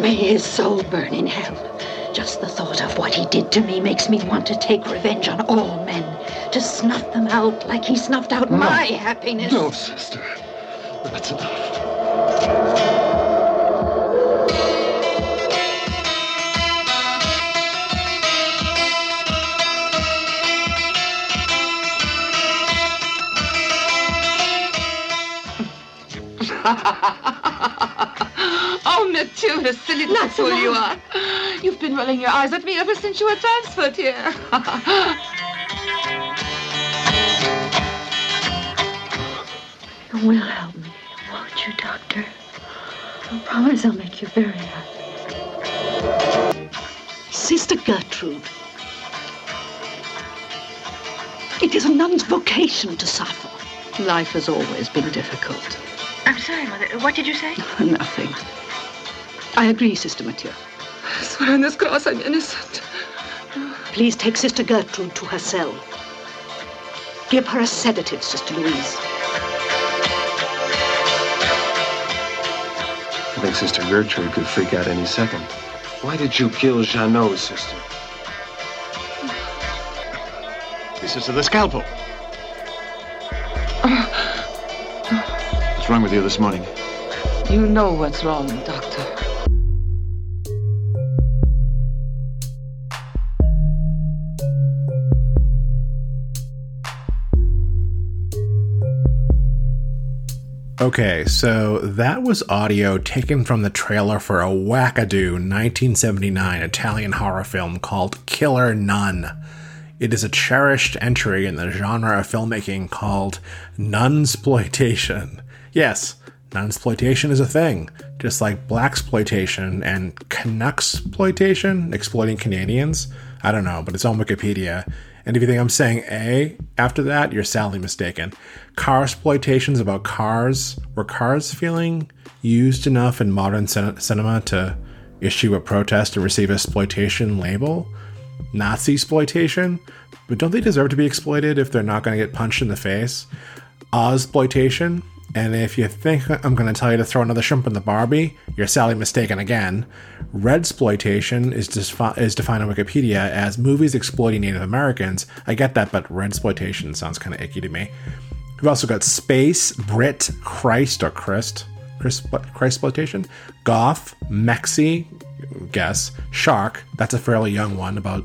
May his soul burn in hell. Just the thought of what he did to me makes me want to take revenge on all men. To snuff them out like he snuffed out my happiness. No, sister. That's enough. Oh, Mathieu, the silly little fool you are. You've been rolling your eyes at me ever since you were transferred here. You will help me, won't you, Doctor? I promise I'll make you very happy. Sister Gertrude, it is a nun's vocation to suffer. Life has always been difficult. I'm sorry, Mother. What did you say? Nothing. I agree, Sister Mathieu. I swear on this cross I'm innocent. Please take Sister Gertrude to her cell. Give her a sedative, Sister Louise. I think Sister Gertrude could freak out any second. Why did you kill Jeannot, sister? This is the scalpel. What's wrong with you this morning? You know what's wrong, Doctor. Okay, so that was audio taken from the trailer for a wackadoo 1979 Italian horror film called Killer Nun. It is a cherished entry in the genre of filmmaking called nunsploitation. Yes, nunsploitation is a thing, just like blaxploitation and Canucksploitation, exploiting Canadians. I don't know, but it's on Wikipedia. And if you think I'm saying A after that, you're sadly mistaken. Carsploitation is about cars. Were cars feeling used enough in modern cinema to issue a protest and receive a exploitation label? Nazi-sploitation? But don't they deserve to be exploited if they're not going to get punched in the face? Ozploitation? And if you think I'm going to tell you to throw another shrimp in the Barbie, you're sadly mistaken again. Redsploitation is defined on Wikipedia as movies exploiting Native Americans. I get that, but redsploitation sounds kind of icky to me. We've also got space, Brit, Christploitation, goth, Mexi, guess, shark. That's a fairly young one about,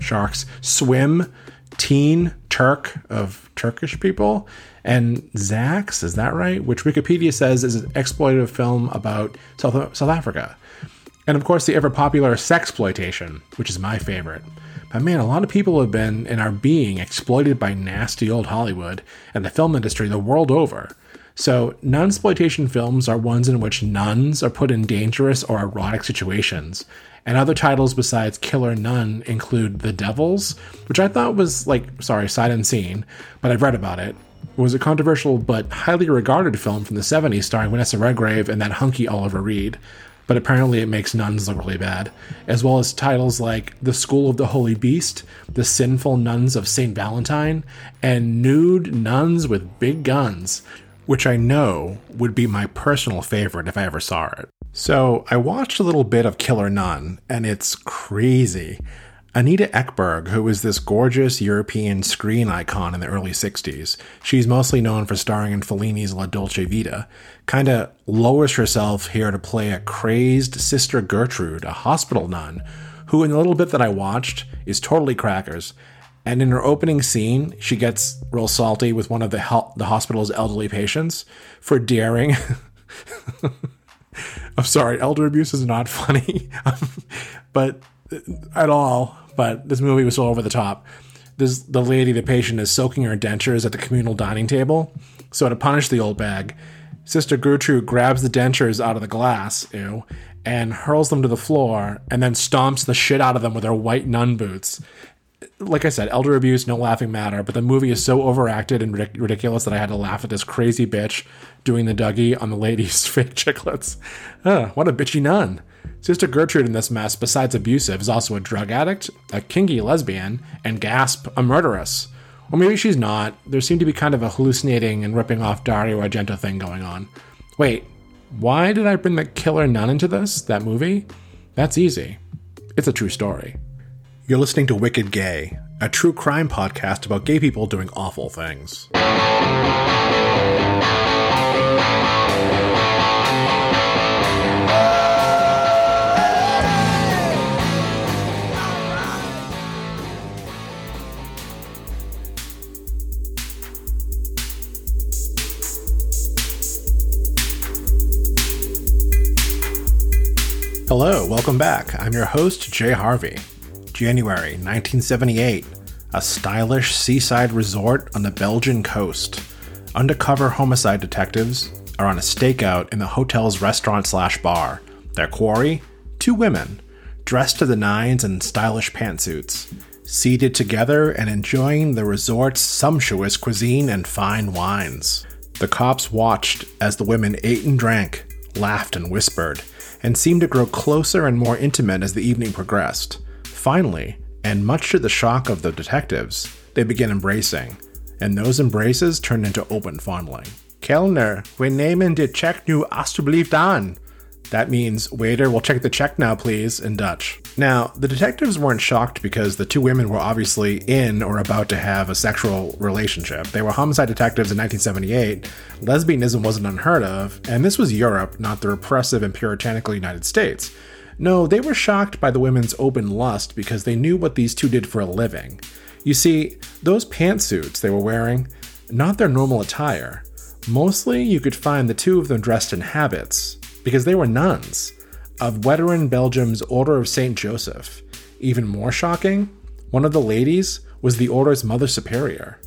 sharks. Swim, teen, Turk of Turkish people. And Zax, is that right? Which Wikipedia says is an exploitative film about South Africa. And of course, the ever-popular sexploitation, which is my favorite. But man, a lot of people have been and are being exploited by nasty old Hollywood and the film industry the world over. So nunsploitation films are ones in which nuns are put in dangerous or erotic situations. And other titles besides Killer Nun include The Devils, which I thought was sight unseen, but I've read about it. It was a controversial but highly regarded film from the 70s starring Vanessa Redgrave and that hunky Oliver Reed, but apparently it makes nuns look really bad, as well as titles like The School of the Holy Beast, The Sinful Nuns of St. Valentine, and Nude Nuns with Big Guns, which I know would be my personal favorite if I ever saw it. So I watched a little bit of Killer Nun, and it's crazy. Anita Ekberg, who is this gorgeous European screen icon in the early 60s, she's mostly known for starring in Fellini's La Dolce Vita, kind of lowers herself here to play a crazed Sister Gertrude, a hospital nun, who in the little bit that I watched is totally crackers. And in her opening scene, she gets real salty with one of the hospital's elderly patients for daring... I'm sorry, elder abuse is not funny, but at all. But this movie was so over the top. The lady, the patient, is soaking her dentures at the communal dining table. So to punish the old bag, Sister Gertrude grabs the dentures out of the glass, and hurls them to the floor, and then stomps the shit out of them with her white nun boots. Like I said, elder abuse, no laughing matter, but the movie is so overacted and ridiculous that I had to laugh at this crazy bitch doing the Dougie on the lady's fake chiclets. What a bitchy nun. Sister Gertrude in this mess, besides abusive, is also a drug addict, a kinky lesbian, and gasp, a murderess. Or maybe she's not. There seemed to be kind of a hallucinating and ripping off Dario Argento thing going on. Wait, Why did I bring the Killer Nun into this, that movie? That's easy. It's a true story. You're listening to Wicked Gay, a true crime podcast about gay people doing awful things. Hello, welcome back. I'm your host, Jay Harvey. January 1978, a stylish seaside resort on the Belgian coast. Undercover homicide detectives are on a stakeout in the hotel's restaurant/bar. Their quarry? Two women, dressed to the nines in stylish pantsuits, seated together and enjoying the resort's sumptuous cuisine and fine wines. The cops watched as the women ate and drank, laughed and whispered, and seemed to grow closer and more intimate as the evening progressed. Finally, and much to the shock of the detectives, they began embracing, and those embraces turned into open fondling. Kellner, we nemen de check nu alstublieft aan. That means, waiter, we'll check the check now, please, in Dutch. Now, the detectives weren't shocked because the two women were obviously in or about to have a sexual relationship. They were homicide detectives in 1978, lesbianism wasn't unheard of, and this was Europe, not the repressive and puritanical United States. No, they were shocked by the women's open lust because they knew what these two did for a living. You see, those pantsuits they were wearing, not their normal attire. Mostly, you could find the two of them dressed in habits, because they were nuns of Wetteren, Belgium's Order of Saint Joseph. Even more shocking, one of the ladies was the Order's Mother Superior.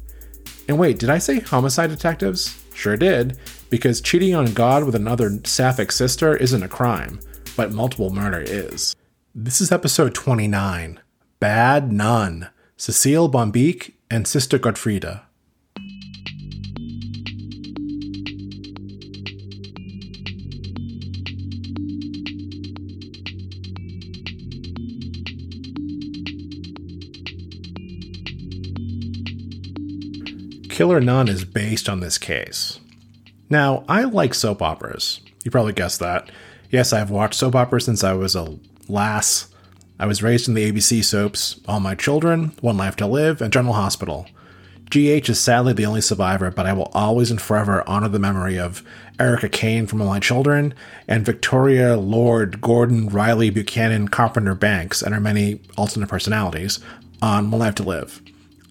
And wait, did I say homicide detectives? Sure did, because cheating on God with another sapphic sister isn't a crime, but multiple murder is. This is episode 29, Bad Nun, Cecile Bombeek and Sister Godfrida. Killer Nun is based on this case. Now, I like soap operas. You probably guessed that. Yes, I've watched soap operas since I was a lass. I was raised in the ABC soaps All My Children, One Life to Live, and General Hospital. GH is sadly the only survivor, but I will always and forever honor the memory of Erica Kane from All My Children and Victoria Lord Gordon Riley Buchanan Carpenter Banks and her many alternate personalities on One Life to Live.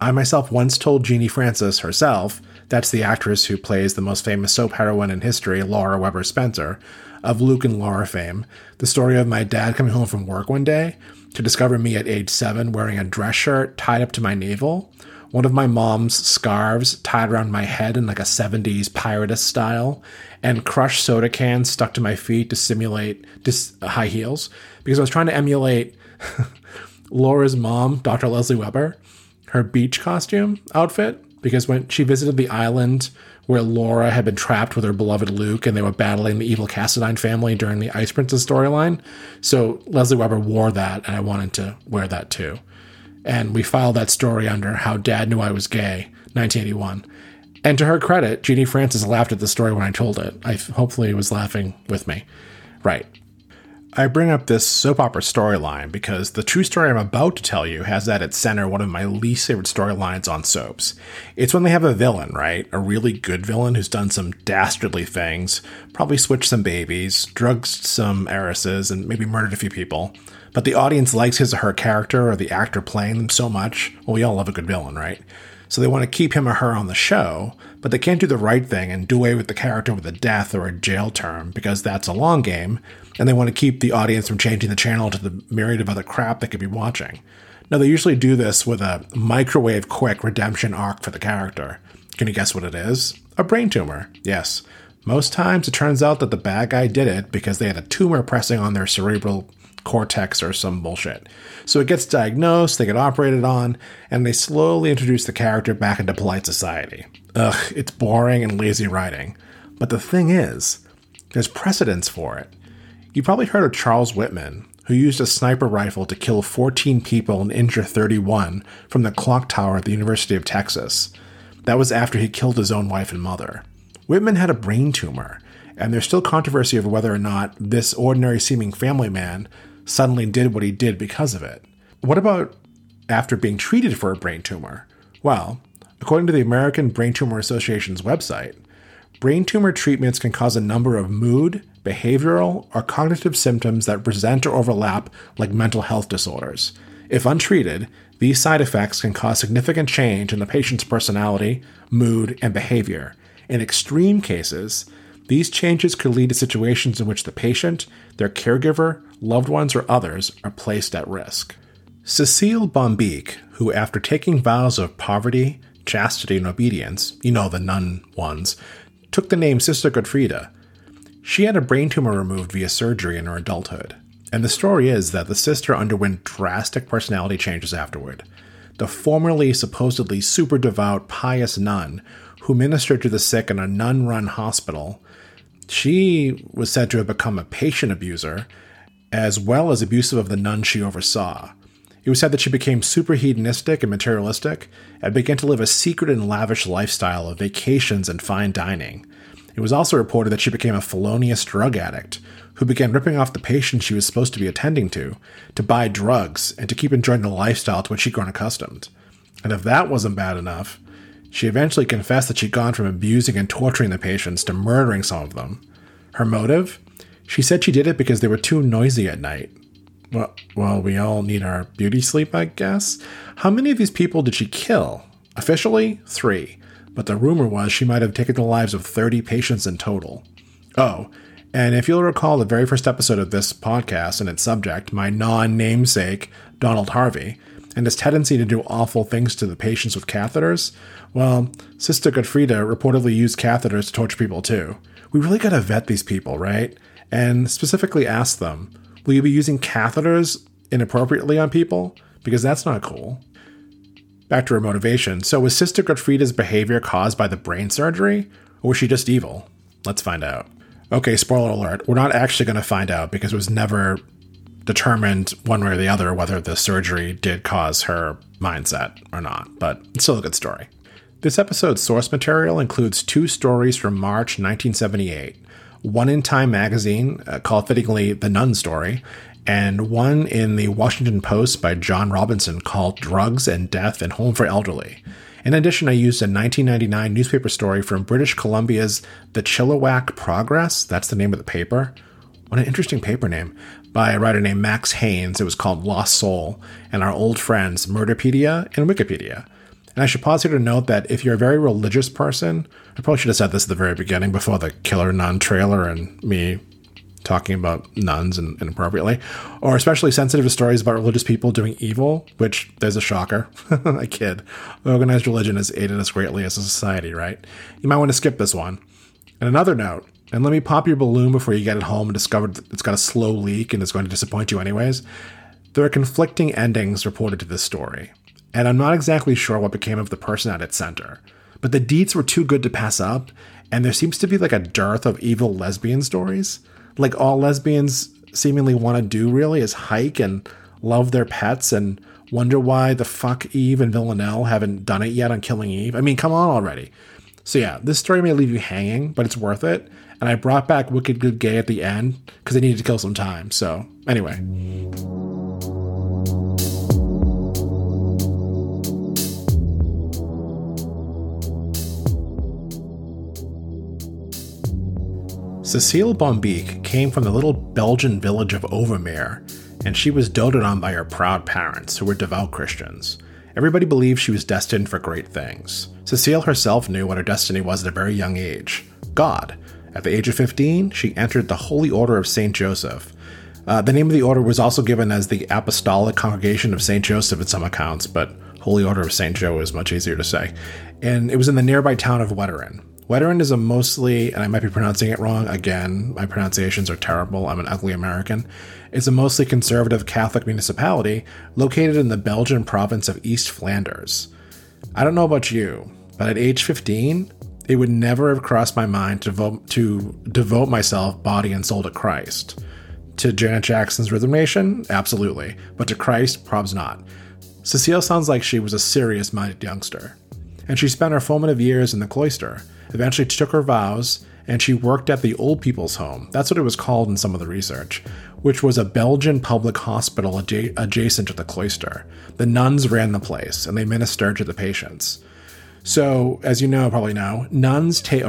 I myself once told Jeannie Francis herself, that's the actress who plays the most famous soap heroine in history, Laura Weber Spencer, of Luke and Laura fame, the story of my dad coming home from work one day to discover me at age 7 wearing a dress shirt tied up to my navel, one of my mom's scarves tied around my head in like a 70s piratess style, and crushed soda cans stuck to my feet to simulate high heels, because I was trying to emulate Laura's mom, Dr. Leslie Weber, her beach costume outfit, because when she visited the island where Laura had been trapped with her beloved Luke and they were battling the evil Cassadine family during the Ice Princess storyline. So Leslie Weber wore that, and I wanted to wear that too. And we filed that story under How Dad Knew I Was Gay, 1981. And to her credit, Jeannie Francis laughed at the story when I told it. I hopefully was laughing with me. Right. I bring up this soap opera storyline because the true story I'm about to tell you has at its center one of my least favorite storylines on soaps. It's when they have a villain, right? A really good villain who's done some dastardly things, probably switched some babies, drugged some heiresses, and maybe murdered a few people. But the audience likes his or her character or the actor playing them so much. Well, we all love a good villain, right? So they want to keep him or her on the show, but they can't do the right thing and do away with the character with a death or a jail term, because that's a long game, and they want to keep the audience from changing the channel to the myriad of other crap they could be watching. Now, they usually do this with a microwave-quick redemption arc for the character. Can you guess what it is? A brain tumor. Yes. Most times, it turns out that the bad guy did it because they had a tumor pressing on their cerebral cortex or some bullshit. So it gets diagnosed, they get operated on, and they slowly introduce the character back into polite society. Ugh, it's boring and lazy writing. But the thing is, there's precedence for it. You probably heard of Charles Whitman, who used a sniper rifle to kill 14 people and injure 31 from the clock tower at the University of Texas. That was after he killed his own wife and mother. Whitman had a brain tumor, and there's still controversy over whether or not this ordinary-seeming family man suddenly did what he did because of it. What about after being treated for a brain tumor? Well, according to the American Brain Tumor Association's website, brain tumor treatments can cause a number of mood, behavioral, or cognitive symptoms that present or overlap like mental health disorders. If untreated, these side effects can cause significant change in the patient's personality, mood, and behavior. In extreme cases, these changes could lead to situations in which the patient, their caregiver, loved ones, or others are placed at risk. Cecile Bombeek, who after taking vows of poverty, chastity, and obedience, you know, the nun ones, took the name Sister Godfrida. She had a brain tumor removed via surgery in her adulthood, and the story is that the sister underwent drastic personality changes afterward. The formerly supposedly super devout, pious nun who ministered to the sick in a nun-run hospital, she was said to have become a patient abuser, as well as abusive of the nuns she oversaw. It was said that she became super hedonistic and materialistic, and began to live a secret and lavish lifestyle of vacations and fine dining. It was also reported that she became a felonious drug addict, who began ripping off the patients she was supposed to be attending to buy drugs, and to keep enjoying the lifestyle to which she'd grown accustomed. And if that wasn't bad enough, she eventually confessed that she'd gone from abusing and torturing the patients to murdering some of them. Her motive? She said she did it because they were too noisy at night. Well, we all need our beauty sleep, I guess. How many of these people did she kill? Officially, 3. But the rumor was she might have taken the lives of 30 patients in total. Oh, and if you'll recall the very first episode of this podcast and its subject, my non-namesake, Donald Harvey, and his tendency to do awful things to the patients with catheters, well, Sister Godfrida reportedly used catheters to torture people too. We really gotta vet these people, right? And specifically ask them, will you be using catheters inappropriately on people? Because that's not cool. Back to her motivation. So was Sister Godfrida's behavior caused by the brain surgery? Or was she just evil? Let's find out. Okay, spoiler alert. We're not actually going to find out because it was never determined one way or the other whether the surgery did cause her mindset or not. But it's still a good story. This episode's source material includes 2 stories from March 1978. One in Time magazine, called fittingly The Nun Story, and one in the Washington Post by John Robinson called Drugs and Death and Home for Elderly. In addition, I used a 1999 newspaper story from British Columbia's The Chilliwack Progress, that's the name of the paper. What an interesting paper name. By a writer named Max Haynes, it was called Lost Soul, and our old friends Murderpedia and Wikipedia. And I should pause here to note that if you're a very religious person, I probably should have said this at the very beginning before the Killer Nun trailer and me talking about nuns and inappropriately, or especially sensitive to stories about religious people doing evil, which there's a shocker. I kid. Organized religion has aided us greatly as a society, right? You might want to skip this one. And another note, and let me pop your balloon before you get it home and discover that it's got a slow leak and it's going to disappoint you anyways. There are conflicting endings reported to this story. And I'm not exactly sure what became of the person at its center. But the deeds were too good to pass up, and there seems to be like a dearth of evil lesbian stories. Like all lesbians seemingly want to do really is hike and love their pets and wonder why the fuck Eve and Villanelle haven't done it yet on Killing Eve. I mean, come on already. So yeah, this story may leave you hanging, but it's worth it. And I brought back Wicked Good Gay at the end because I needed to kill some time. So anyway. Cecile Bombeek came from the little Belgian village of Overmere, and she was doted on by her proud parents, who were devout Christians. Everybody believed she was destined for great things. Cecile herself knew what her destiny was at a very young age: God. At the age of 15, she entered the Holy Order of Saint Joseph. The name of the order was also given as the Apostolic Congregation of Saint Joseph in some accounts, but Holy Order of Saint Joe is much easier to say. And it was in the nearby town of Wetteren. Wetteren is a mostly, and I might be pronouncing it wrong, again, my pronunciations are terrible, I'm an ugly American, it's a mostly conservative Catholic municipality located in the Belgian province of East Flanders. I don't know about you, but at age 15, it would never have crossed my mind to devote myself body and soul to Christ. To Janet Jackson's Rhythm Nation? Absolutely. But to Christ? Probs not. Cecile sounds like she was a serious-minded youngster. and she spent her formative years in the cloister. Eventually took her vows, and she worked at the Old People's Home, that's what it was called in some of the research, which was a Belgian public hospital adjacent to the cloister. The nuns ran the place, and they ministered to the patients. So, as you know, probably know, nuns take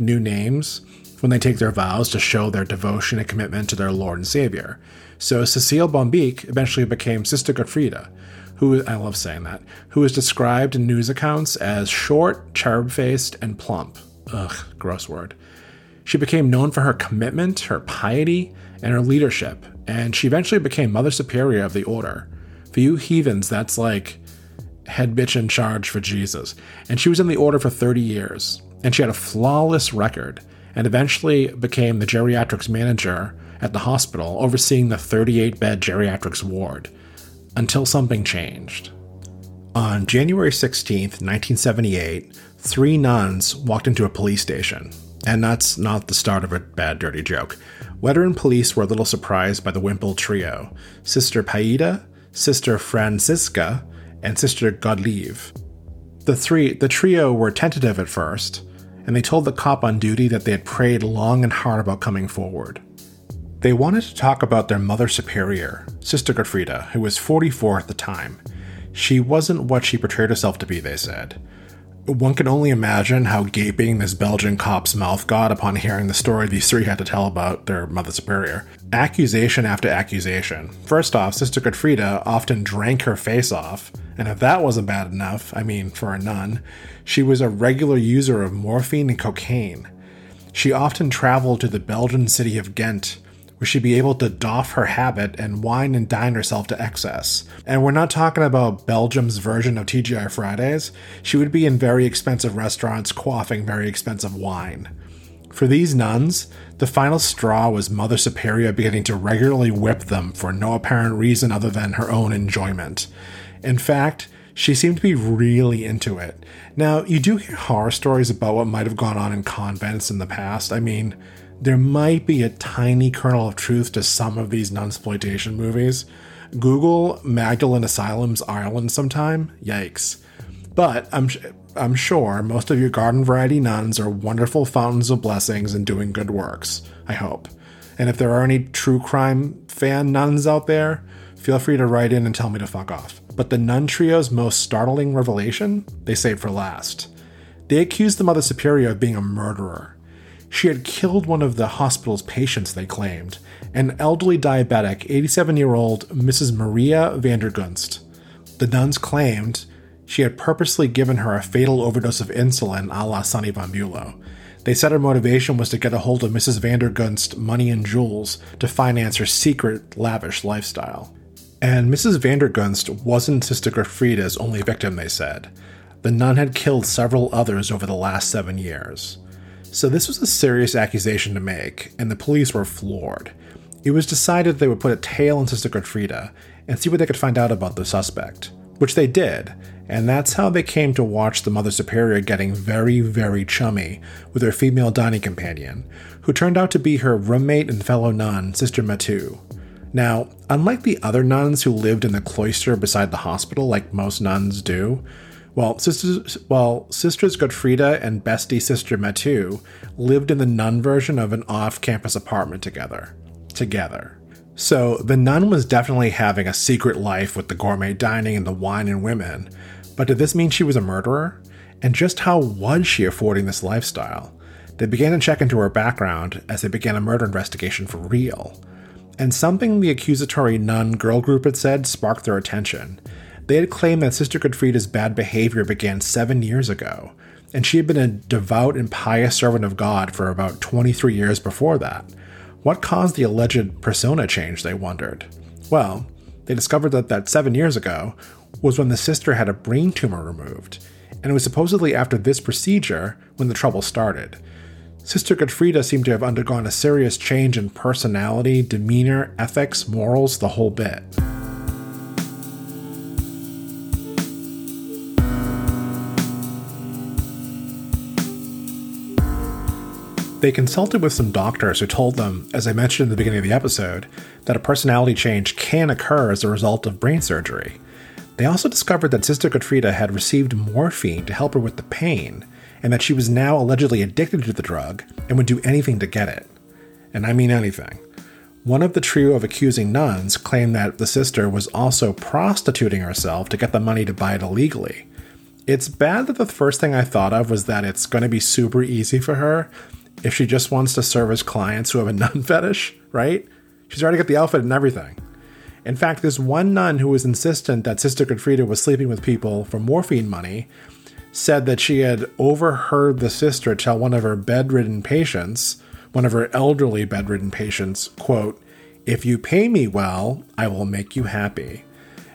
new names when they take their vows to show their devotion and commitment to their Lord and Savior. So Cecile Bombeek eventually became Sister Godfrida, who is described in news accounts as short, cherub-faced, and plump. Ugh, gross word. She became known for her commitment, her piety, and her leadership, and she eventually became Mother Superior of the Order. For you heathens, that's like head bitch in charge for Jesus. And she was in the Order for 30 years, and she had a flawless record, and eventually became the geriatrics manager at the hospital, overseeing the 38-bed geriatrics ward, until something changed. On January 16th, 1978, 3 nuns walked into a police station. And that's not the start of a bad, dirty joke. Wetteren police were a little surprised by the Wimple trio, Sister Paida, Sister Francisca, and Sister Godlieve. The trio were tentative at first, and they told the cop on duty that they had prayed long and hard about coming forward. They wanted to talk about their Mother Superior, Sister Godfrida, who was 44 at the time. She wasn't what she portrayed herself to be, they said. One can only imagine how gaping this Belgian cop's mouth got upon hearing the story these 3 had to tell about their Mother Superior. Accusation after accusation. First off, Sister Godfrida often drank her face off, and if that wasn't bad enough, I mean, for a nun, she was a regular user of morphine and cocaine. She often traveled to the Belgian city of Ghent, where she'd be able to doff her habit and wine and dine herself to excess. And we're not talking about Belgium's version of TGI Fridays. She would be in very expensive restaurants, quaffing very expensive wine. For these nuns, the final straw was Mother Superior beginning to regularly whip them for no apparent reason other than her own enjoyment. In fact, she seemed to be really into it. Now, you do hear horror stories about what might have gone on in convents in the past. I mean, there might be a tiny kernel of truth to some of these nunsploitation movies. Google Magdalen Asylums Ireland sometime. Yikes. But I'm sure most of your garden variety nuns are wonderful fountains of blessings and doing good works, I hope. And if there are any true crime fan nuns out there, feel free to write in and tell me to fuck off. But the nun trio's most startling revelation, they saved for last. They accused the Mother Superior of being a murderer. She had killed one of the hospital's patients, they claimed, an elderly diabetic, 87-year-old Mrs. Maria Vandergunst. The nuns claimed she had purposely given her a fatal overdose of insulin a la Sonny Von Bulow. They said her motivation was to get a hold of Mrs. Vandergunst money and jewels to finance her secret, lavish lifestyle. And Mrs. Vandergunst wasn't Sister Godfrida's only victim, they said. The nun had killed several others over the last 7 years. So this was a serious accusation to make, and the police were floored. It was decided they would put a tail on Sister Godfrida and see what they could find out about the suspect, which they did, and that's how they came to watch the Mother Superior getting very, very chummy with her female dining companion, who turned out to be her roommate and fellow nun, Sister Mathieu. Now, unlike the other nuns who lived in the cloister beside the hospital like most nuns do, Sisters Godfrida and bestie Sister Mathieu lived in the nun version of an off-campus apartment together. So the nun was definitely having a secret life with the gourmet dining and the wine and women, but did this mean she was a murderer? And just how was she affording this lifestyle? They began to check into her background as they began a murder investigation for real. And something the accusatory nun girl group had said sparked their attention. They had claimed that Sister Godfrida's bad behavior began 7 years ago, and she had been a devout and pious servant of God for about 23 years before that. What caused the alleged persona change, they wondered. Well, they discovered that 7 years ago was when the sister had a brain tumor removed, and it was supposedly after this procedure when the trouble started. Sister Godfrida seemed to have undergone a serious change in personality, demeanor, ethics, morals, the whole bit. They consulted with some doctors who told them, as I mentioned in the beginning of the episode, that a personality change can occur as a result of brain surgery. They also discovered that Sister Godfrida had received morphine to help her with the pain, and that she was now allegedly addicted to the drug and would do anything to get it. And I mean anything. One of the trio of accusing nuns claimed that the sister was also prostituting herself to get the money to buy it illegally. It's bad that the first thing I thought of was that it's going to be super easy for her if she just wants to service clients who have a nun fetish, right? She's already got the outfit and everything. In fact, there's one nun who was insistent that Sister Godfrida was sleeping with people for morphine money, said that she had overheard the sister tell one of her elderly bedridden patients, quote, "If you pay me well, I will make you happy,"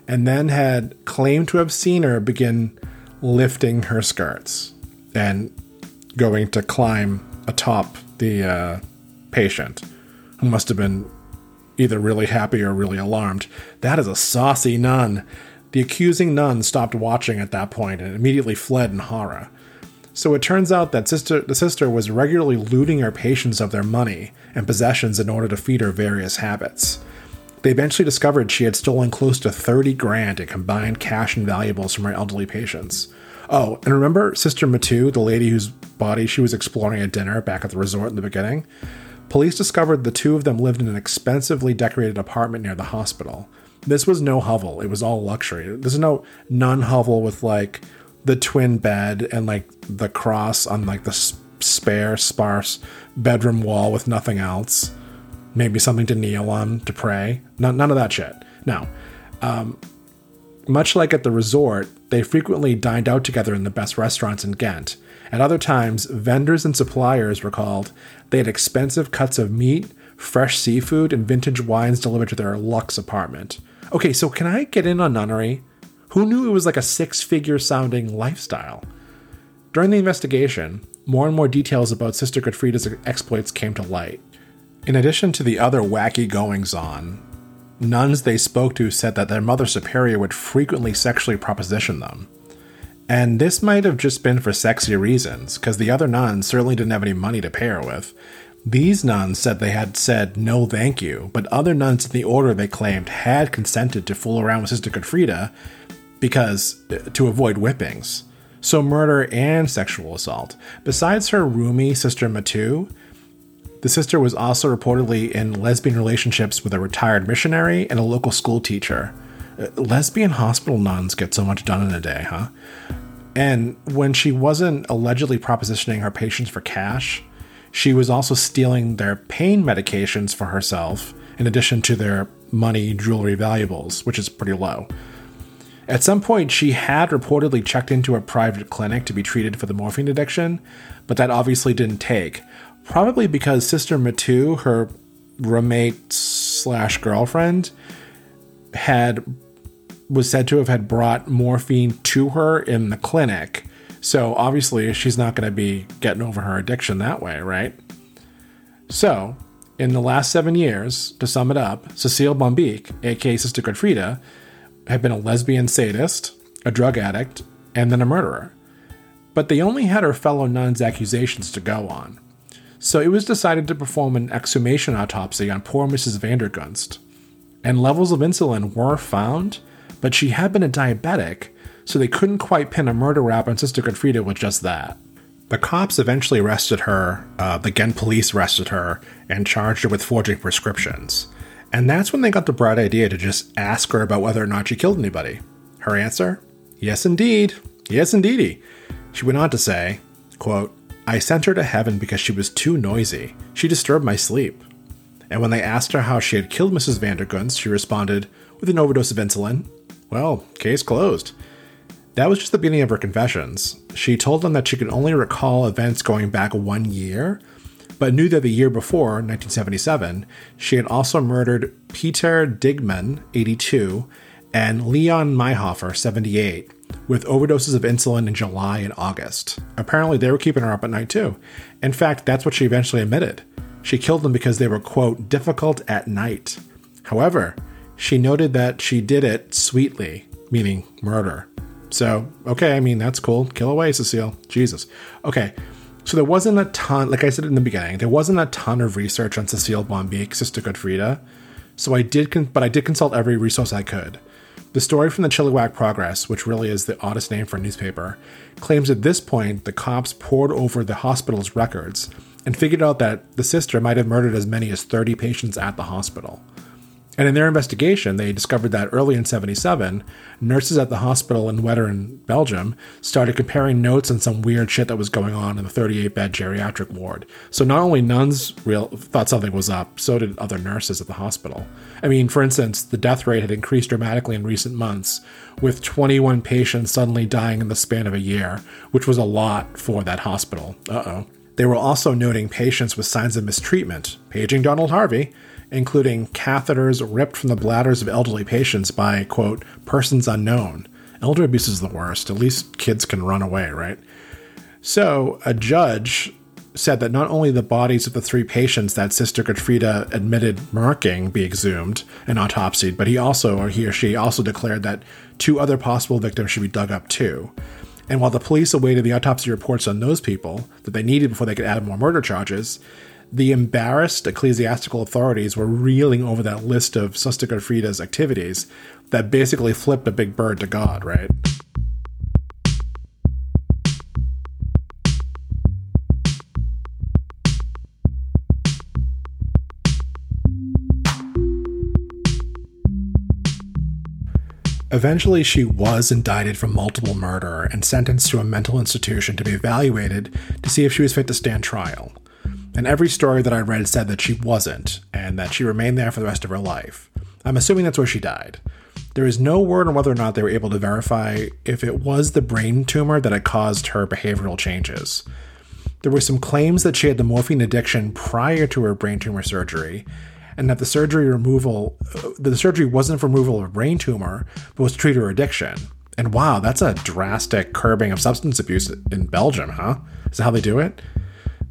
and then had claimed to have seen her begin lifting her skirts and going to climb atop the patient, who must have been either really happy or really alarmed. That is a saucy nun. The accusing nun stopped watching at that point and immediately fled in horror. So it turns out that the sister was regularly looting her patients of their money and possessions in order to feed her various habits. They eventually discovered she had stolen close to $30,000 in combined cash and valuables from her elderly patients. Oh, and remember Sister Mathieu, the lady whose body she was exploring at dinner back at the resort in the beginning? Police discovered the two of them lived in an expensively decorated apartment near the hospital. This was no hovel. It was all luxury. There's no nun hovel with, like, the twin bed and, like, the cross on, like, the sparse bedroom wall with nothing else. Maybe something to kneel on, to pray. None of that shit. No. Much like at the resort, they frequently dined out together in the best restaurants in Ghent. At other times, vendors and suppliers were called. They had expensive cuts of meat, fresh seafood, and vintage wines delivered to their luxe apartment. Okay, so can I get in on nunnery? Who knew it was like a six-figure sounding lifestyle? During the investigation, more and more details about Sister Godfrida's exploits came to light. In addition to the other wacky goings-on, nuns they spoke to said that their mother superior would frequently sexually proposition them. And this might have just been for sexy reasons, because the other nuns certainly didn't have any money to pay her with. These nuns said they had said no thank you, but other nuns in the order they claimed had consented to fool around with Sister Godfrida to avoid whippings. So murder and sexual assault. Besides her roomie, Sister Mathieu, the sister was also reportedly in lesbian relationships with a retired missionary and a local school teacher. Lesbian hospital nuns get so much done in a day, huh? And when she wasn't allegedly propositioning her patients for cash, she was also stealing their pain medications for herself, in addition to their money, jewelry, valuables, which is pretty low. At some point, she had reportedly checked into a private clinic to be treated for the morphine addiction, but that obviously didn't take, probably because Sister Mathieu, her roommate/girlfriend, was said to have brought morphine to her in the clinic. So obviously she's not going to be getting over her addiction that way, right? So in the last 7 years, to sum it up, Cecile Bombeek, aka Sister Godfrida, had been a lesbian sadist, a drug addict, and then a murderer. But they only had her fellow nuns' accusations to go on. So it was decided to perform an exhumation autopsy on poor Mrs. Vandergunst. And levels of insulin were found, but she had been a diabetic, so they couldn't quite pin a murder rap on Sister Godfrida with just that. The cops eventually arrested her, the Ghent police arrested her, and charged her with forging prescriptions. And that's when they got the bright idea to just ask her about whether or not she killed anybody. Her answer? Yes, indeed. Yes, indeedy. She went on to say, quote, "I sent her to heaven because she was too noisy. She disturbed my sleep." And when they asked her how she had killed Mrs. Vandergunst, she responded, "With an overdose of insulin." Well, case closed. That was just the beginning of her confessions. She told them that she could only recall events going back 1 year, but knew that the year before, 1977, she had also murdered Peter Digman, 82, and Leon Mayhofer, 78, with overdoses of insulin in July and August. Apparently, they were keeping her up at night, too. In fact, that's what she eventually admitted. She killed them because they were, quote, "difficult at night." However, she noted that she did it sweetly, meaning murder. So, okay, I mean, that's cool. Kill away, Cecile. Jesus. Okay, so there wasn't a ton, like I said in the beginning, there wasn't a ton of research on Cecile Bombeek, Sister Godfrida. So I did consult every resource I could. The story from the Chilliwack Progress, which really is the oddest name for a newspaper, claims at this point the cops pored over the hospital's records and figured out that the sister might have murdered as many as 30 patients at the hospital. And in their investigation, they discovered that early in 1977, nurses at the hospital in Wetteren, Belgium, started comparing notes on some weird shit that was going on in the 38-bed geriatric ward. So not only nuns thought something was up, so did other nurses at the hospital. I mean, for instance, the death rate had increased dramatically in recent months, with 21 patients suddenly dying in the span of a year, which was a lot for that hospital. They were also noting patients with signs of mistreatment, paging Donald Harvey, including catheters ripped from the bladders of elderly patients by, quote, persons unknown. Elder abuse is the worst. At least kids can run away, right? So a judge said that not only the bodies of the three patients that Sister Godfrida admitted murking be exhumed and autopsied, but he or she also declared that two other possible victims should be dug up too. And while the police awaited the autopsy reports on those people that they needed before they could add more murder charges, the embarrassed ecclesiastical authorities were reeling over that list of Sister Godfrida's activities that basically flipped a big bird to God, right? Eventually, she was indicted for multiple murder and sentenced to a mental institution to be evaluated to see if she was fit to stand trial. And every story that I read said that she wasn't, and that she remained there for the rest of her life. I'm assuming that's where she died. There is no word on whether or not they were able to verify if it was the brain tumor that had caused her behavioral changes. There were some claims that she had the morphine addiction prior to her brain tumor surgery, and that the surgery wasn't for removal of a brain tumor, but was to treat her addiction. And wow, that's a drastic curbing of substance abuse in Belgium, huh? Is that how they do it?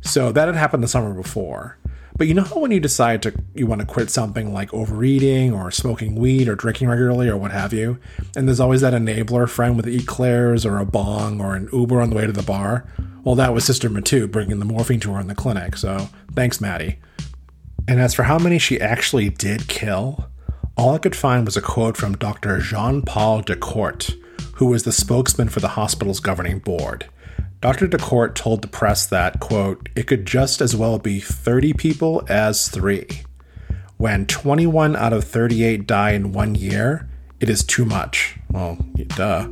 So that had happened the summer before. But you know how when you decide you want to quit something like overeating or smoking weed or drinking regularly or what have you, and there's always that enabler friend with eclairs or a bong or an Uber on the way to the bar? Well, that was Sister Mathieu bringing the morphine to her in the clinic, so thanks, Maddie. And as for how many she actually did kill, all I could find was a quote from Dr. Jean-Paul DeCourt, who was the spokesman for the hospital's governing board. Dr. DeCourt told the press that, quote, it could just as well be 30 people as 3. When 21 out of 38 die in 1 year, it is too much. Well, duh.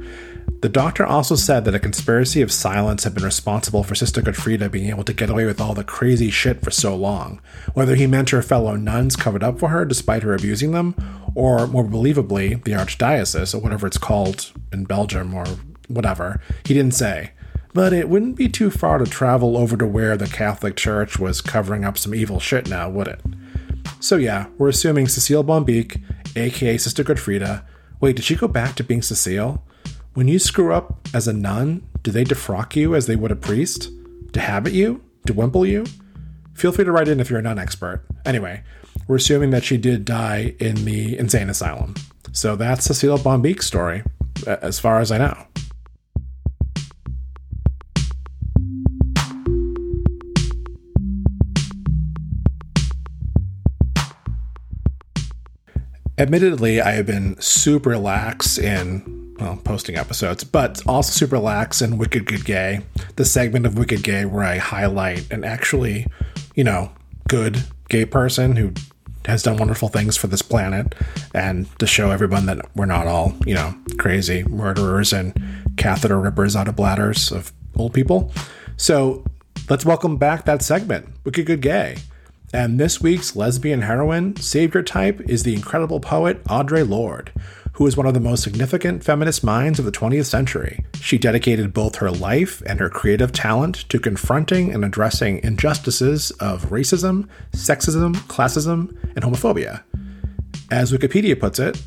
The doctor also said that a conspiracy of silence had been responsible for Sister Godfrida being able to get away with all the crazy shit for so long, whether he meant her fellow nuns covered up for her despite her abusing them, or, more believably, the archdiocese, or whatever it's called in Belgium or whatever. He didn't say. But it wouldn't be too far to travel over to where the Catholic Church was covering up some evil shit now, would it? So yeah, we're assuming Cecile Bombeek, aka Sister Godfrida. Wait, did she go back to being Cecile? When you screw up as a nun, do they defrock you as they would a priest? Dehabit you? Dewimple you? Feel free to write in if you're a nun expert. Anyway, we're assuming that she did die in the insane asylum. So that's Cecile Bombeek's story, as far as I know. Admittedly, I have been super lax in, posting episodes, but also super lax in Wicked Gay, the segment of Wicked Gay where I highlight an actually, good gay person who has done wonderful things for this planet and to show everyone that we're not all, crazy murderers and catheter rippers out of bladders of old people. So let's welcome back that segment, Wicked Gay. And this week's lesbian heroine, savior type, is the incredible poet Audre Lorde, who is one of the most significant feminist minds of the 20th century. She dedicated both her life and her creative talent to confronting and addressing injustices of racism, sexism, classism, and homophobia. As Wikipedia puts it,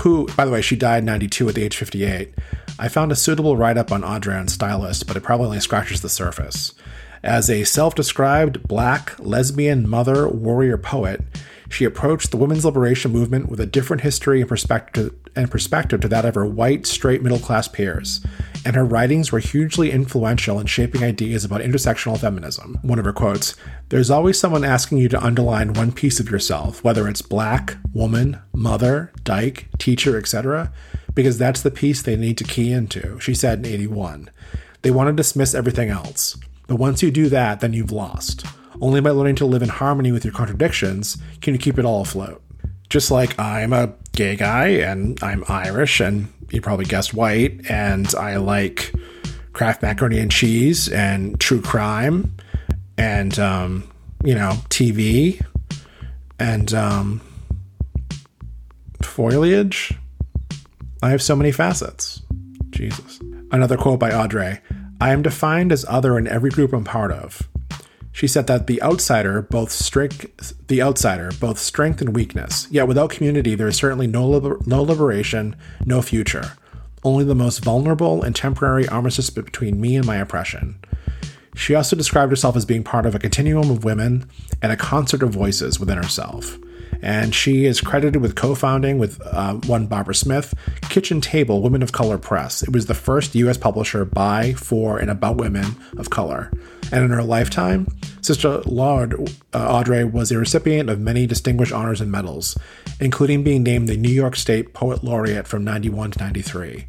who, by the way, she died in 1992 at the age of 58, I found a suitable write-up on Audre on Stylist, but it probably only scratches the surface. As a self-described black, lesbian, mother, warrior poet, she approached the women's liberation movement with a different history and perspective to that of her white, straight, middle-class peers, and her writings were hugely influential in shaping ideas about intersectional feminism. One of her quotes, "There's always someone asking you to underline one piece of yourself, whether it's black, woman, mother, dyke, teacher, etc., because that's the piece they need to key into," she said in 81. "They want to dismiss everything else. But once you do that, then you've lost. Only by learning to live in harmony with your contradictions can you keep it all afloat." Just like I'm a gay guy, and I'm Irish, and you probably guessed white, and I like Kraft macaroni and cheese, and true crime, and, TV, and foliage. I have so many facets. Jesus. Another quote by Audre, "I am defined as other in every group I'm part of." She said that the outsider both strength and weakness. Yet without community, there is certainly no liberation, no future. Only the most vulnerable and temporary armistice between me and my oppression. She also described herself as being part of a continuum of women and a concert of voices within herself. And she is credited with co-founding with one Barbara Smith, Kitchen Table Women of Color Press. It was the first U.S. publisher by, for, and about women of color. And in her lifetime, Sister Lorde, Audre was a recipient of many distinguished honors and medals, including being named the New York State Poet Laureate from 91 to 93.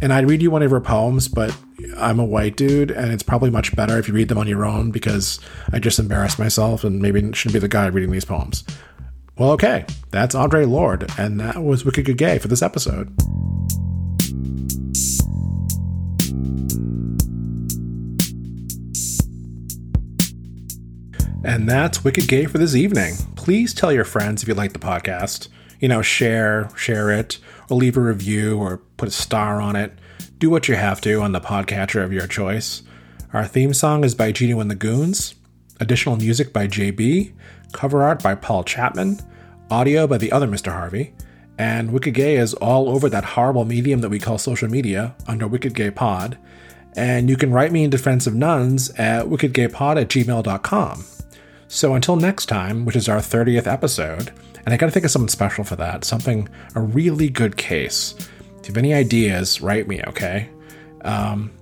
And I'd read you one of her poems, but I'm a white dude, and it's probably much better if you read them on your own, because I just embarrassed myself and maybe shouldn't be the guy reading these poems. Well, okay, that's Audre Lorde, and that was Wicked Gay for this episode. And that's Wicked Gay for this evening. Please tell your friends if you like the podcast. Share it, or leave a review, or put a star on it. Do what you have to on the podcatcher of your choice. Our theme song is by Gino and the Goons. Additional music by JB. Cover art by Paul Chapman. Audio by the other Mr. Harvey. And Wicked Gay is all over that horrible medium that we call social media under Wicked Gay Pod. And you can write me in defense of nuns at wickedgaypod@gmail.com. So until next time, which is our 30th episode, and I got to think of something special for that, a really good case. If you have any ideas, write me, okay?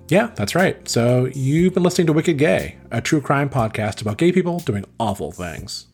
Yeah, that's right. So you've been listening to Wicked Gay, a true crime podcast about gay people doing awful things.